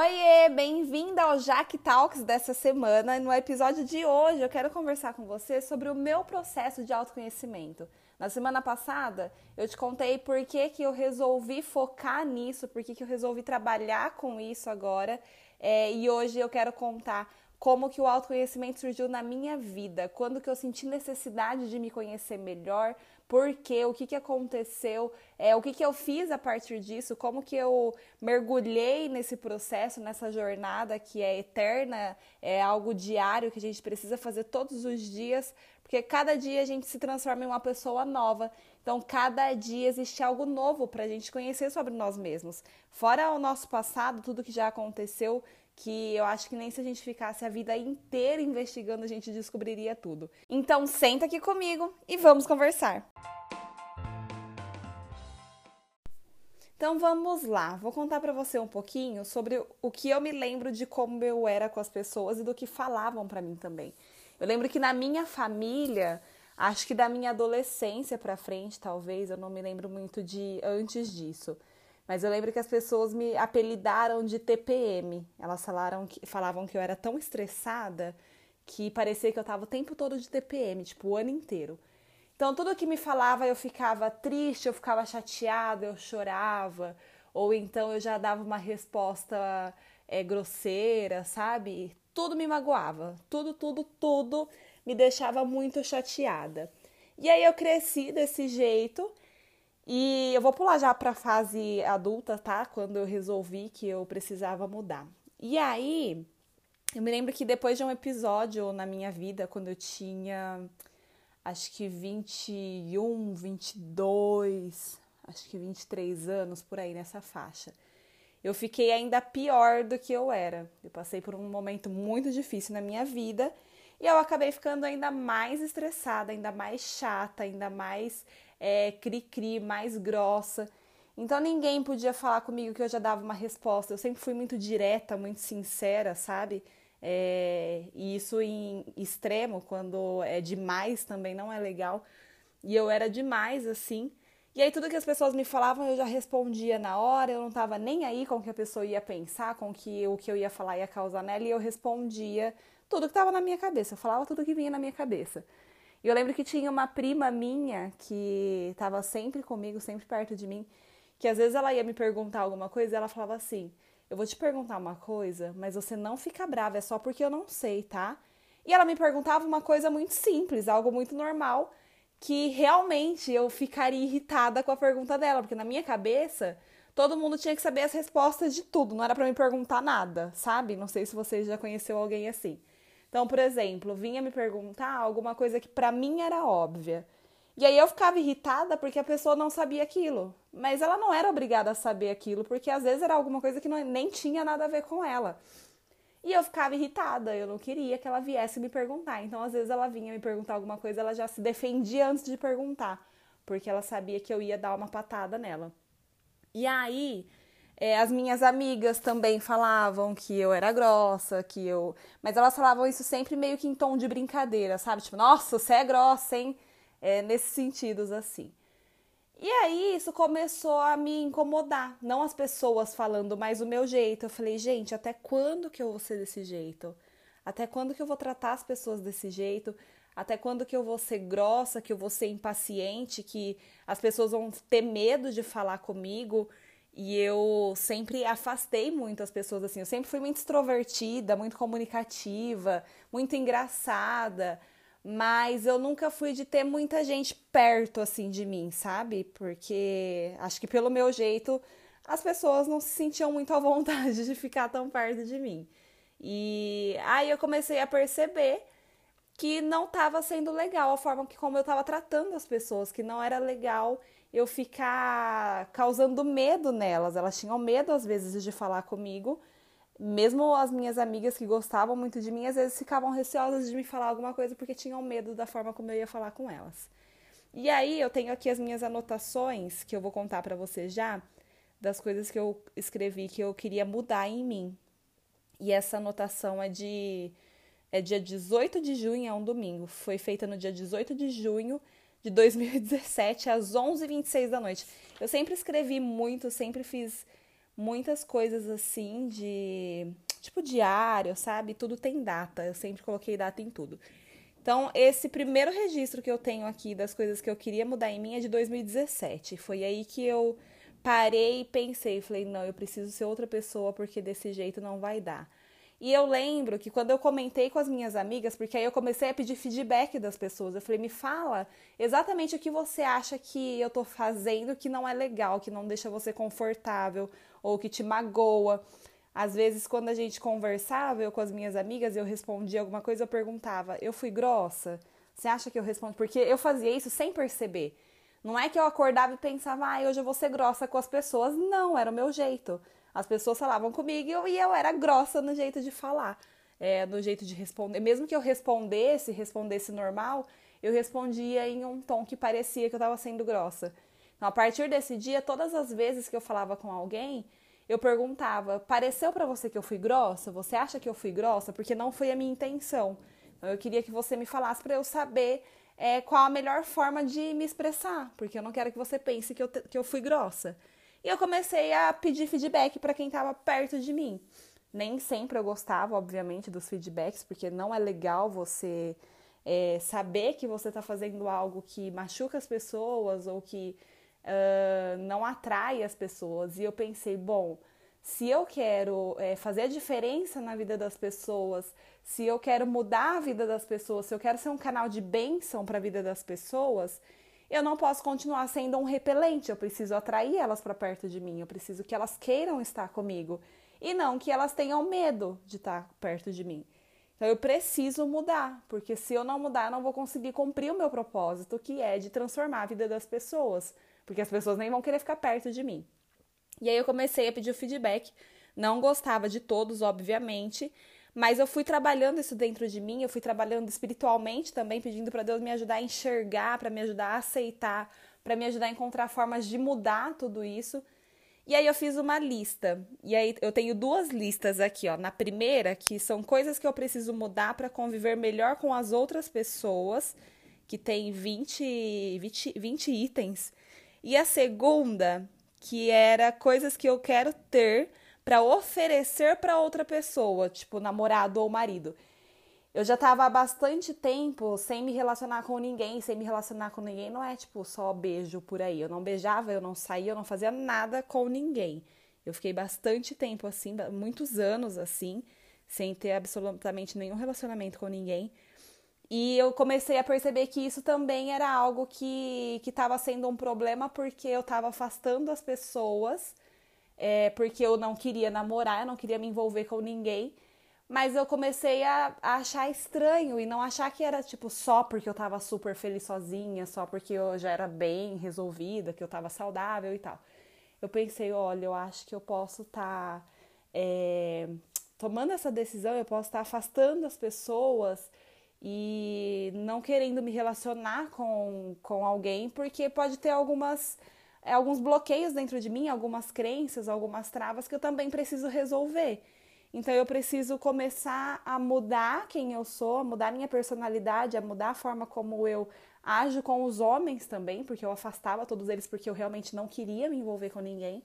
Oiê, bem-vinda ao Jack Talks dessa semana. E no episódio de hoje eu quero conversar com você sobre o meu processo de autoconhecimento. Na semana passada eu te contei por que eu resolvi focar nisso, por que eu resolvi trabalhar com isso agora. E hoje eu quero contar como que o autoconhecimento surgiu na minha vida, quando que eu senti necessidade de me conhecer melhor, por quê, o que aconteceu, o que eu fiz a partir disso, como que eu mergulhei nesse processo, nessa jornada que é eterna, é algo diário que a gente precisa fazer todos os dias, porque cada dia a gente se transforma em uma pessoa nova. Então, cada dia existe algo novo para a gente conhecer sobre nós mesmos. Fora o nosso passado, tudo que já aconteceu, que eu acho que nem se a gente ficasse a vida inteira investigando, a gente descobriria tudo. Então, senta aqui comigo e vamos conversar. Então, vamos lá. Vou contar para você um pouquinho sobre o que eu me lembro de como eu era com as pessoas e do que falavam para mim também. Eu lembro que na minha família, acho que da minha adolescência para frente, talvez, eu não me lembro muito de antes disso. Mas eu lembro que as pessoas me apelidaram de TPM. Elas falavam que eu era tão estressada que parecia que eu estava o tempo todo de TPM, tipo, o ano inteiro. Então, tudo que me falava, eu ficava triste, eu ficava chateada, eu chorava. Ou então eu já dava uma resposta grosseira, sabe? Tudo me magoava. Tudo me deixava muito chateada. E aí eu cresci desse jeito. E eu vou pular já para a fase adulta, tá? Quando eu resolvi que eu precisava mudar. E aí, eu me lembro que depois de um episódio na minha vida, quando eu tinha, acho que 21, 22, acho que 23 anos, por aí nessa faixa, eu fiquei ainda pior do que eu era. Eu passei por um momento muito difícil na minha vida e eu acabei ficando ainda mais estressada, ainda mais chata, ainda mais cri-cri, mais grossa. Então ninguém podia falar comigo que eu já dava uma resposta. Eu sempre fui muito direta, muito sincera, sabe? E isso em extremo, quando é demais também não é legal. E eu era demais, assim. E aí tudo que as pessoas me falavam eu já respondia na hora, eu não tava nem aí com o que a pessoa ia pensar, com o que eu ia falar ia causar nela, e eu respondia tudo que tava na minha cabeça, eu falava tudo que vinha na minha cabeça. E eu lembro que tinha uma prima minha que estava sempre comigo, sempre perto de mim, que às vezes ela ia me perguntar alguma coisa e ela falava assim, eu vou te perguntar uma coisa, mas você não fica brava, é só porque eu não sei, tá? E ela me perguntava uma coisa muito simples, algo muito normal, que realmente eu ficaria irritada com a pergunta dela, porque na minha cabeça todo mundo tinha que saber as respostas de tudo, não era para me perguntar nada, sabe? Não sei se você já conheceu alguém assim. Então, por exemplo, vinha me perguntar alguma coisa que pra mim era óbvia. E aí eu ficava irritada porque a pessoa não sabia aquilo. Mas ela não era obrigada a saber aquilo, porque às vezes era alguma coisa que nem tinha nada a ver com ela. E eu ficava irritada, eu não queria que ela viesse me perguntar. Então, às vezes ela vinha me perguntar alguma coisa, ela já se defendia antes de perguntar, porque ela sabia que eu ia dar uma patada nela. E aí as minhas amigas também falavam que eu era grossa, mas elas falavam isso sempre meio que em tom de brincadeira, sabe? Tipo, nossa, você é grossa, hein? Nesses sentidos, assim. E aí, isso começou a me incomodar. Não as pessoas falando, mas o meu jeito. Eu falei, gente, até quando que eu vou ser desse jeito? Até quando que eu vou tratar as pessoas desse jeito? Até quando que eu vou ser grossa, que eu vou ser impaciente, que as pessoas vão ter medo de falar comigo? E eu sempre afastei muito as pessoas, assim, eu sempre fui muito extrovertida, muito comunicativa, muito engraçada, mas eu nunca fui de ter muita gente perto, assim, de mim, sabe? Porque acho que pelo meu jeito as pessoas não se sentiam muito à vontade de ficar tão perto de mim. E aí eu comecei a perceber que não estava sendo legal a forma como eu estava tratando as pessoas, que não era legal eu ficar causando medo nelas. Elas tinham medo, às vezes, de falar comigo. Mesmo as minhas amigas que gostavam muito de mim, às vezes ficavam receosas de me falar alguma coisa porque tinham medo da forma como eu ia falar com elas. E aí, eu tenho aqui as minhas anotações, que eu vou contar pra você já, das coisas que eu escrevi que eu queria mudar em mim. E essa anotação é dia 18 de junho, é um domingo. Foi feita no dia 18 de junho, de 2017 às 11h26 da noite. Eu sempre escrevi muito, sempre fiz muitas coisas assim de tipo diário, sabe? Tudo tem data, eu sempre coloquei data em tudo. Então, esse primeiro registro que eu tenho aqui das coisas que eu queria mudar em mim é de 2017. Foi aí que eu parei e pensei, falei, não, eu preciso ser outra pessoa porque desse jeito não vai dar. E eu lembro que quando eu comentei com as minhas amigas, porque aí eu comecei a pedir feedback das pessoas, eu falei, me fala exatamente o que você acha que eu tô fazendo que não é legal, que não deixa você confortável ou que te magoa. Às vezes, quando a gente conversava, eu com as minhas amigas, eu respondia alguma coisa, eu perguntava, eu fui grossa? Você acha que eu respondo? Porque eu fazia isso sem perceber. Não é que eu acordava e pensava, hoje eu vou ser grossa com as pessoas. Não, era o meu jeito. As pessoas falavam comigo e eu era grossa no jeito de falar, no jeito de responder. Mesmo que eu respondesse normal, eu respondia em um tom que parecia que eu estava sendo grossa. Então, a partir desse dia, todas as vezes que eu falava com alguém, eu perguntava, pareceu pra você que eu fui grossa? Você acha que eu fui grossa? Porque não foi a minha intenção. Então, eu queria que você me falasse pra eu saber qual a melhor forma de me expressar. Porque eu não quero que você pense que eu fui grossa. E eu comecei a pedir feedback pra quem tava perto de mim. Nem sempre eu gostava, obviamente, dos feedbacks. Porque não é legal você saber que você tá fazendo algo que machuca as pessoas ou que... não atrai as pessoas. E eu pensei, bom, se eu quero fazer a diferença na vida das pessoas, se eu quero mudar a vida das pessoas, se eu quero ser um canal de bênção para a vida das pessoas, eu não posso continuar sendo um repelente. Eu preciso atrair elas para perto de mim, eu preciso que elas queiram estar comigo e não que elas tenham medo de estar perto de mim. Então, eu preciso mudar, porque se eu não mudar, eu não vou conseguir cumprir o meu propósito, que é de transformar a vida das pessoas. Porque as pessoas nem vão querer ficar perto de mim. E aí eu comecei a pedir o feedback. Não gostava de todos, obviamente. Mas eu fui trabalhando isso dentro de mim. Eu fui trabalhando espiritualmente também, pedindo para Deus me ajudar a enxergar, para me ajudar a aceitar, para me ajudar a encontrar formas de mudar tudo isso. E aí eu fiz uma lista. E aí eu tenho duas listas aqui, ó. Na primeira, que são coisas que eu preciso mudar para conviver melhor com as outras pessoas, que tem 20 itens. E a segunda, que era coisas que eu quero ter para oferecer para outra pessoa, tipo namorado ou marido. Eu já estava há bastante tempo sem me relacionar com ninguém, não é tipo só beijo por aí. Eu não beijava, eu não saía, eu não fazia nada com ninguém. Eu fiquei bastante tempo assim, muitos anos assim, sem ter absolutamente nenhum relacionamento com ninguém. E eu comecei a perceber que isso também era algo que estava sendo um problema, porque eu estava afastando as pessoas, porque eu não queria namorar, eu não queria me envolver com ninguém. Mas eu comecei a achar estranho e não achar que era tipo só porque eu estava super feliz sozinha, só porque eu já era bem resolvida, que eu estava saudável e tal. Eu pensei, olha, eu acho que eu posso estar tomando essa decisão, eu posso estar afastando as pessoas e não querendo me relacionar com alguém, porque pode ter alguns bloqueios dentro de mim, algumas crenças, algumas travas que eu também preciso resolver. Então eu preciso começar a mudar quem eu sou, a mudar minha personalidade, a mudar a forma como eu ajo com os homens também, porque eu afastava todos eles porque eu realmente não queria me envolver com ninguém.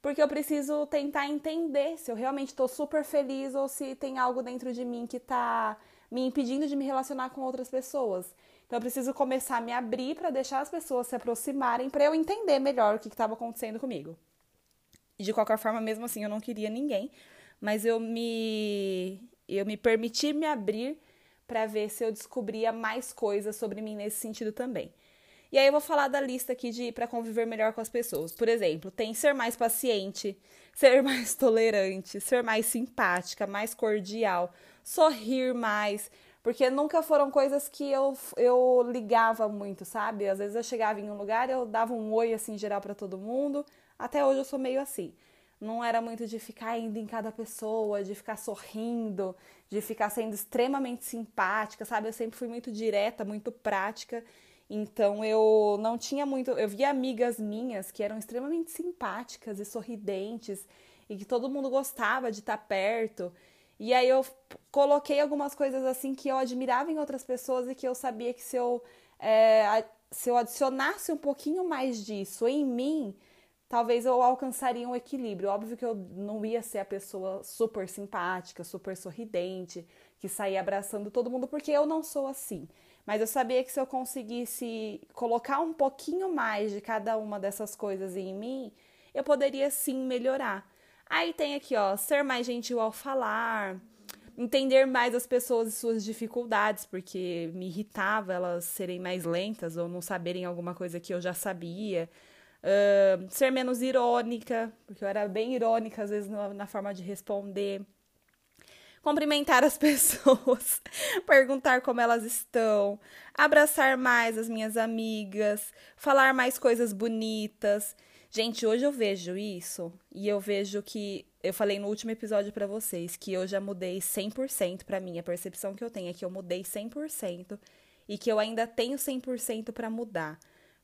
Porque eu preciso tentar entender se eu realmente estou super feliz ou se tem algo dentro de mim que está me impedindo de me relacionar com outras pessoas. Então eu preciso começar a me abrir para deixar as pessoas se aproximarem, para eu entender melhor o que estava acontecendo comigo. E de qualquer forma, mesmo assim, eu não queria ninguém, mas eu me permiti me abrir para ver se eu descobria mais coisas sobre mim nesse sentido também. E aí eu vou falar da lista aqui de para conviver melhor com as pessoas. Por exemplo, tem ser mais paciente, ser mais tolerante, ser mais simpática, mais cordial, sorrir mais, porque nunca foram coisas que eu ligava muito, sabe? Às vezes eu chegava em um lugar, eu dava um oi assim geral para todo mundo. Até hoje eu sou meio assim. Não era muito de ficar indo em cada pessoa, de ficar sorrindo, de ficar sendo extremamente simpática, sabe? Eu sempre fui muito direta, muito prática. Então eu não tinha muito, eu via amigas minhas que eram extremamente simpáticas e sorridentes e que todo mundo gostava de estar perto. E aí eu coloquei algumas coisas assim que eu admirava em outras pessoas e que eu sabia que se eu adicionasse um pouquinho mais disso em mim, talvez eu alcançaria um equilíbrio. Óbvio que eu não ia ser a pessoa super simpática, super sorridente, que saía abraçando todo mundo, porque eu não sou assim. Mas eu sabia que se eu conseguisse colocar um pouquinho mais de cada uma dessas coisas em mim, eu poderia sim melhorar. Aí tem aqui, ó, ser mais gentil ao falar, entender mais as pessoas e suas dificuldades, porque me irritava elas serem mais lentas ou não saberem alguma coisa que eu já sabia. Ser menos irônica, porque eu era bem irônica, às vezes, na forma de responder. Cumprimentar as pessoas, perguntar como elas estão, abraçar mais as minhas amigas, falar mais coisas bonitas. Gente, hoje eu vejo isso e eu vejo que... Eu falei no último episódio pra vocês que eu já mudei 100% pra mim. A percepção que eu tenho é que eu mudei 100% e que eu ainda tenho 100% pra mudar.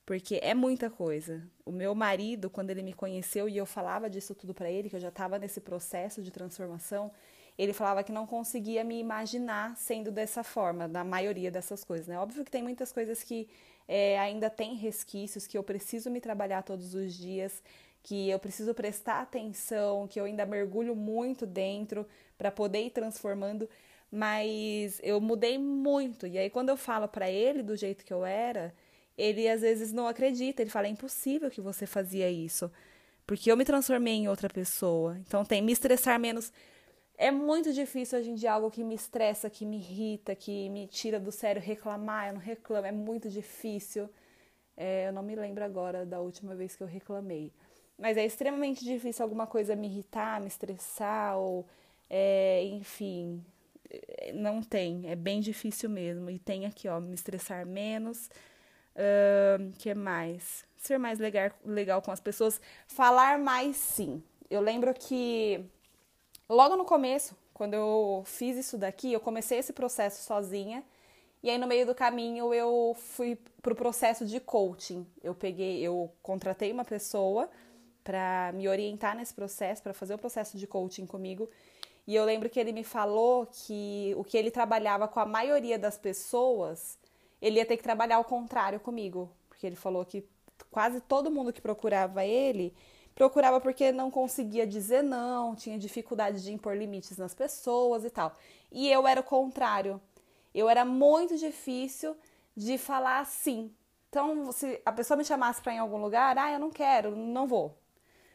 Porque é muita coisa. O meu marido, quando ele me conheceu e eu falava disso tudo pra ele, que eu já tava nesse processo de transformação, ele falava que não conseguia me imaginar sendo dessa forma, na maioria dessas coisas, né? Óbvio que tem muitas coisas que ainda tem resquícios, que eu preciso me trabalhar todos os dias, que eu preciso prestar atenção, que eu ainda mergulho muito dentro pra poder ir transformando, mas eu mudei muito. E aí quando eu falo pra ele do jeito que eu era... Ele, às vezes, não acredita. Ele fala, é impossível que você fazia isso. Porque eu me transformei em outra pessoa. Então, tem me estressar menos. É muito difícil hoje em dia algo que me estressa, que me irrita, que me tira do sério. Reclamar, eu não reclamo. É muito difícil. Eu não me lembro agora da última vez que eu reclamei. Mas é extremamente difícil alguma coisa me irritar, me estressar ou... enfim, não tem. É bem difícil mesmo. E tem aqui, ó, me estressar menos... que mais? Ser mais legal com as pessoas, falar mais sim. Eu lembro que logo no começo, quando eu fiz isso daqui, eu comecei esse processo sozinha e aí no meio do caminho eu fui pro processo de coaching. Eu contratei uma pessoa para me orientar nesse processo, para fazer o processo de coaching comigo. E eu lembro que ele me falou que o que ele trabalhava com a maioria das pessoas, ele ia ter que trabalhar ao contrário comigo, porque ele falou que quase todo mundo que procurava ele, procurava porque não conseguia dizer não, tinha dificuldade de impor limites nas pessoas e tal. E eu era o contrário. Eu era muito difícil de falar sim. Então, se a pessoa me chamasse para ir em algum lugar, eu não quero, não vou.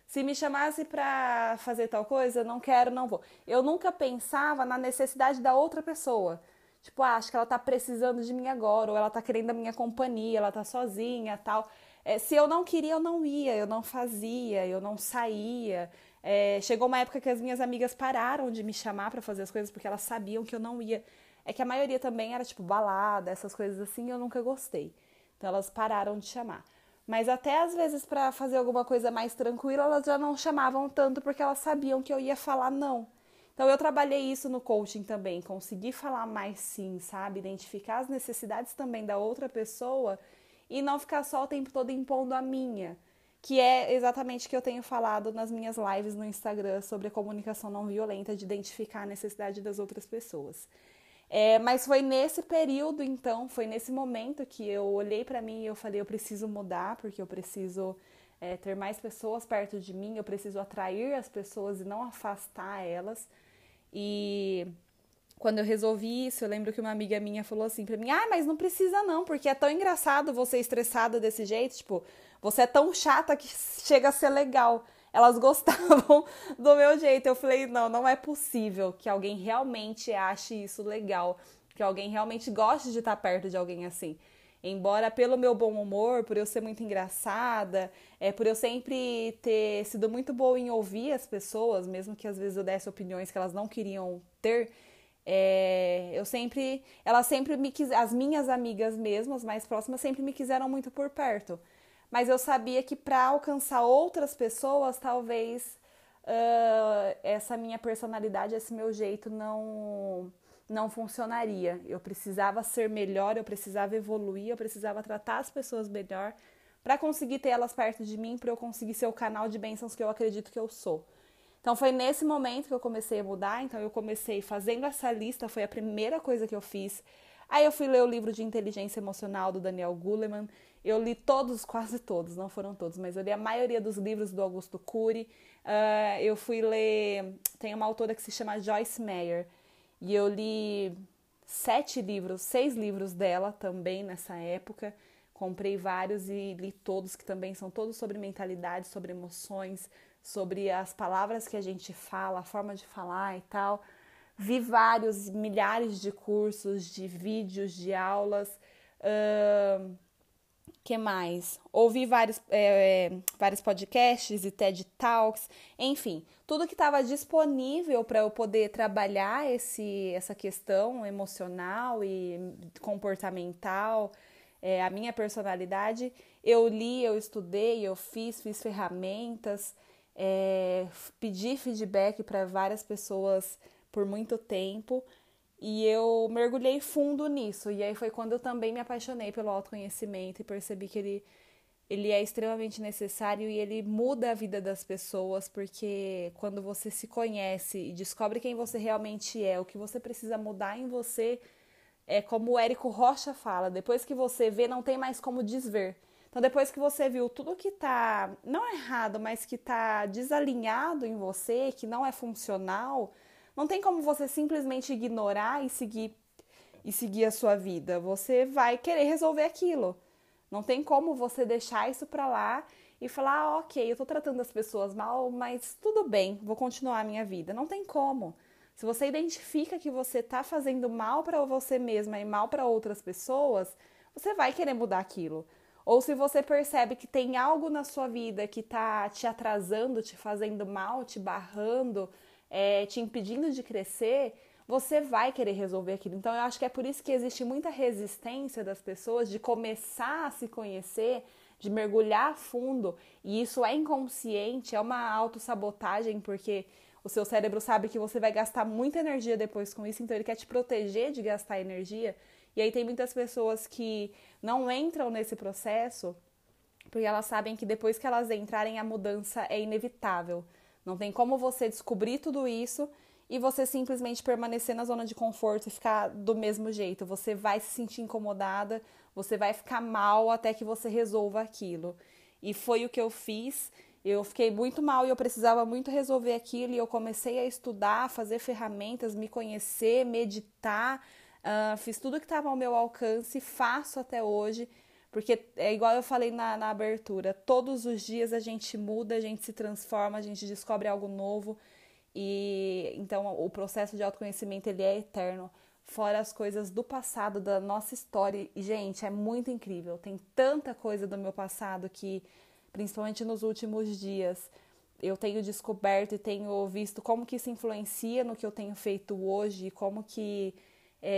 Se me chamasse para fazer tal coisa, não quero, não vou. Eu nunca pensava na necessidade da outra pessoa. Tipo, acho que ela tá precisando de mim agora, ou ela tá querendo a minha companhia, ela tá sozinha, tal. Se eu não queria, eu não ia, eu não fazia, eu não saía. Chegou uma época que as minhas amigas pararam de me chamar pra fazer as coisas, porque elas sabiam que eu não ia. É que a maioria também era, tipo, balada, essas coisas assim, eu nunca gostei. Então, elas pararam de chamar. Mas até, às vezes, pra fazer alguma coisa mais tranquila, elas já não chamavam tanto, porque elas sabiam que eu ia falar não. Então, eu trabalhei isso no coaching também, consegui falar mais sim, sabe? Identificar as necessidades também da outra pessoa e não ficar só o tempo todo impondo a minha, que é exatamente o que eu tenho falado nas minhas lives no Instagram sobre a comunicação não violenta, de identificar a necessidade das outras pessoas. Mas foi nesse período, então, foi nesse momento que eu olhei pra mim e eu falei, eu preciso mudar, porque eu preciso... ter mais pessoas perto de mim, eu preciso atrair as pessoas e não afastar elas. E quando eu resolvi isso, eu lembro que uma amiga minha falou assim pra mim, mas não precisa não, porque é tão engraçado você estressada desse jeito, tipo, você é tão chata que chega a ser legal. Elas gostavam do meu jeito. Eu falei, não é possível que alguém realmente ache isso legal, que alguém realmente goste de estar perto de alguém assim. Embora pelo meu bom humor, por eu ser muito engraçada, por eu sempre ter sido muito boa em ouvir as pessoas, mesmo que às vezes eu desse opiniões que elas não queriam ter, elas sempre me quiseram, as minhas amigas mesmo, as mais próximas, sempre me quiseram muito por perto. Mas eu sabia que para alcançar outras pessoas, talvez essa minha personalidade, esse meu jeito não funcionaria. Eu precisava ser melhor, eu precisava evoluir, eu precisava tratar as pessoas melhor para conseguir ter elas perto de mim, para eu conseguir ser o canal de bênçãos que eu acredito que eu sou. Então foi nesse momento que eu comecei a mudar, então eu comecei fazendo essa lista, foi a primeira coisa que eu fiz. Aí eu fui ler o livro de Inteligência Emocional do Daniel Goleman. Eu li todos, quase todos, não foram todos, mas eu li a maioria dos livros do Augusto Cury. Eu fui ler... Tem uma autora que se chama Joyce Meyer. E eu li 6 livros dela também nessa época. Comprei vários e li todos, que também são todos sobre mentalidade, sobre emoções, sobre as palavras que a gente fala, a forma de falar e tal. Vi vários, milhares de cursos, de vídeos, de aulas. Que mais? Ouvi vários podcasts e TED Talks. Enfim, tudo que estava disponível para eu poder trabalhar essa questão emocional e comportamental, a minha personalidade. Eu li, eu estudei, eu fiz ferramentas, pedi feedback para várias pessoas por muito tempo, e eu mergulhei fundo nisso, e aí foi quando eu também me apaixonei pelo autoconhecimento e percebi que ele é extremamente necessário e ele muda a vida das pessoas, porque quando você se conhece e descobre quem você realmente é, o que você precisa mudar em você, é como o Érico Rocha fala, depois que você vê, não tem mais como desver. Então, depois que você viu tudo que tá, não errado, mas que tá desalinhado em você, que não é funcional... Não tem como você simplesmente ignorar e seguir a sua vida. Você vai querer resolver aquilo. Não tem como você deixar isso pra lá e falar, ok, eu tô tratando as pessoas mal, mas tudo bem, vou continuar a minha vida. Não tem como. Se você identifica que você tá fazendo mal pra você mesma e mal pra outras pessoas, você vai querer mudar aquilo. Ou se você percebe que tem algo na sua vida que tá te atrasando, te fazendo mal, te barrando... te impedindo de crescer, você vai querer resolver aquilo. Então, eu acho que é por isso que existe muita resistência das pessoas de começar a se conhecer, de mergulhar fundo, e isso é inconsciente, é uma autossabotagem, porque o seu cérebro sabe que você vai gastar muita energia depois com isso, então ele quer te proteger de gastar energia, e aí tem muitas pessoas que não entram nesse processo, porque elas sabem que depois que elas entrarem, a mudança é inevitável. Não tem como você descobrir tudo isso e você simplesmente permanecer na zona de conforto e ficar do mesmo jeito. Você vai se sentir incomodada, você vai ficar mal até que você resolva aquilo. E foi o que eu fiz. Eu fiquei muito mal e eu precisava muito resolver aquilo. E eu comecei a estudar, fazer ferramentas, me conhecer, meditar. Fiz tudo que estava ao meu alcance, faço até hoje. Porque é igual eu falei na abertura, todos os dias a gente muda, a gente se transforma, a gente descobre algo novo. E então o processo de autoconhecimento ele é eterno, fora as coisas do passado, da nossa história. E, gente, é muito incrível. Tem tanta coisa do meu passado que, principalmente nos últimos dias, eu tenho descoberto e tenho visto como que isso influencia no que eu tenho feito hoje, como que...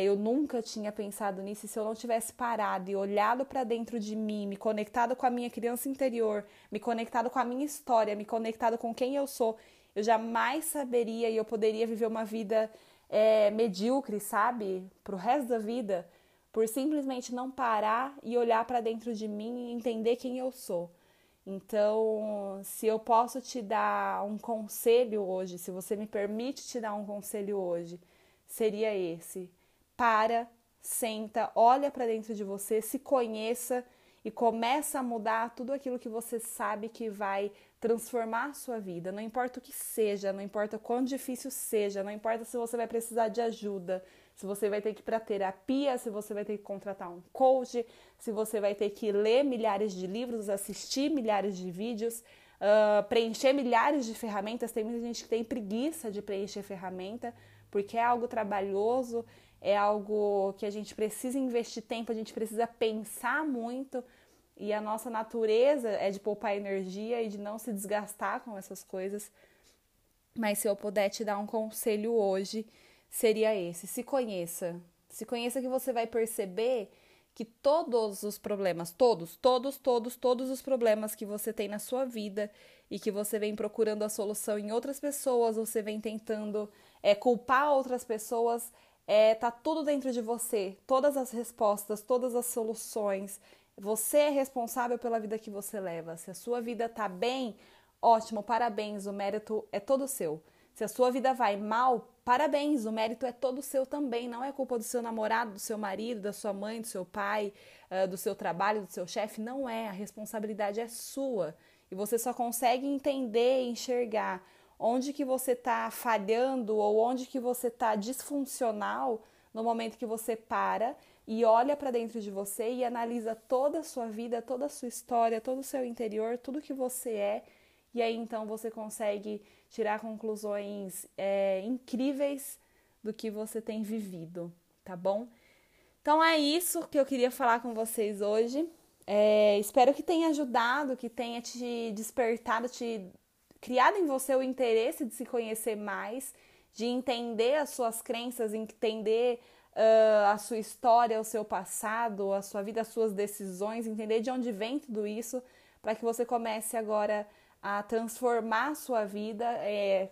eu nunca tinha pensado nisso, e se eu não tivesse parado e olhado para dentro de mim, me conectado com a minha criança interior, me conectado com a minha história, me conectado com quem eu sou, eu jamais saberia e eu poderia viver uma vida medíocre, sabe? Pro resto da vida, por simplesmente não parar e olhar para dentro de mim e entender quem eu sou. Então, se eu posso te dar um conselho hoje, se você me permite te dar um conselho hoje, seria esse. Para, senta, olha para dentro de você, se conheça e começa a mudar tudo aquilo que você sabe que vai transformar a sua vida. Não importa o que seja, não importa quão difícil seja, não importa se você vai precisar de ajuda, se você vai ter que ir para terapia, se você vai ter que contratar um coach, se você vai ter que ler milhares de livros, assistir milhares de vídeos, preencher milhares de ferramentas. Tem muita gente que tem preguiça de preencher ferramenta porque é algo trabalhoso, é algo que a gente precisa investir tempo, a gente precisa pensar muito, e a nossa natureza é de poupar energia e de não se desgastar com essas coisas. Mas se eu puder te dar um conselho hoje, seria esse: se conheça. Se conheça, que você vai perceber que todos os problemas, todos os problemas que você tem na sua vida e que você vem procurando a solução em outras pessoas, você vem tentando culpar outras pessoas, tá tudo dentro de você, todas as respostas, todas as soluções. Você é responsável pela vida que você leva. Se a sua vida tá bem, ótimo, parabéns, o mérito é todo seu. Se a sua vida vai mal, parabéns, o mérito é todo seu também, não é culpa do seu namorado, do seu marido, da sua mãe, do seu pai, do seu trabalho, do seu chefe, não é, a responsabilidade é sua e você só consegue entender e enxergar onde que você está falhando ou onde que você está disfuncional no momento que você para e olha para dentro de você e analisa toda a sua vida, toda a sua história, todo o seu interior, tudo que você é. E aí, então, você consegue tirar conclusões incríveis do que você tem vivido, tá bom? Então, é isso que eu queria falar com vocês hoje. Espero que tenha ajudado, que tenha te despertado, te criado em você o interesse de se conhecer mais, de entender as suas crenças, entender a sua história, o seu passado, a sua vida, as suas decisões, entender de onde vem tudo isso, para que você comece agora a transformar a sua vida,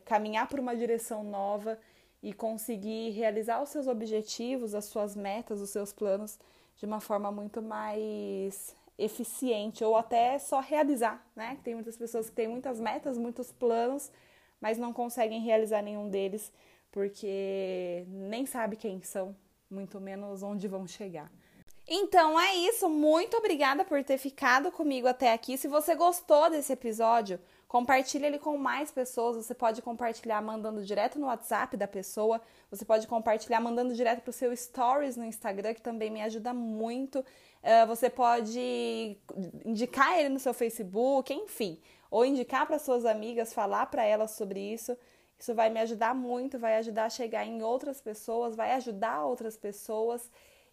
caminhar por uma direção nova e conseguir realizar os seus objetivos, as suas metas, os seus planos de uma forma muito mais eficiente ou até só realizar, né? Tem muitas pessoas que têm muitas metas, muitos planos, mas não conseguem realizar nenhum deles porque nem sabe quem são, muito menos onde vão chegar. Então é isso, muito obrigada por ter ficado comigo até aqui. Se você gostou desse episódio, compartilhe ele com mais pessoas. Você pode compartilhar mandando direto no WhatsApp da pessoa, você pode compartilhar mandando direto para o seu Stories no Instagram, que também me ajuda muito. Você pode indicar ele no seu Facebook, enfim, ou indicar para suas amigas, falar para elas sobre isso. Isso vai me ajudar muito, vai ajudar a chegar em outras pessoas, vai ajudar outras pessoas.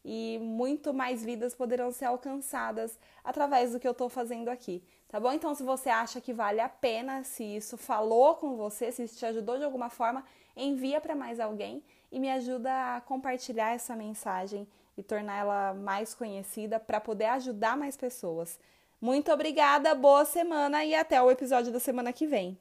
E muito mais vidas poderão ser alcançadas através do que eu estou fazendo aqui, tá bom? Então, se você acha que vale a pena, se isso falou com você, se isso te ajudou de alguma forma, envia para mais alguém e me ajuda a compartilhar essa mensagem e tornar ela mais conhecida para poder ajudar mais pessoas. Muito obrigada, boa semana e até o episódio da semana que vem.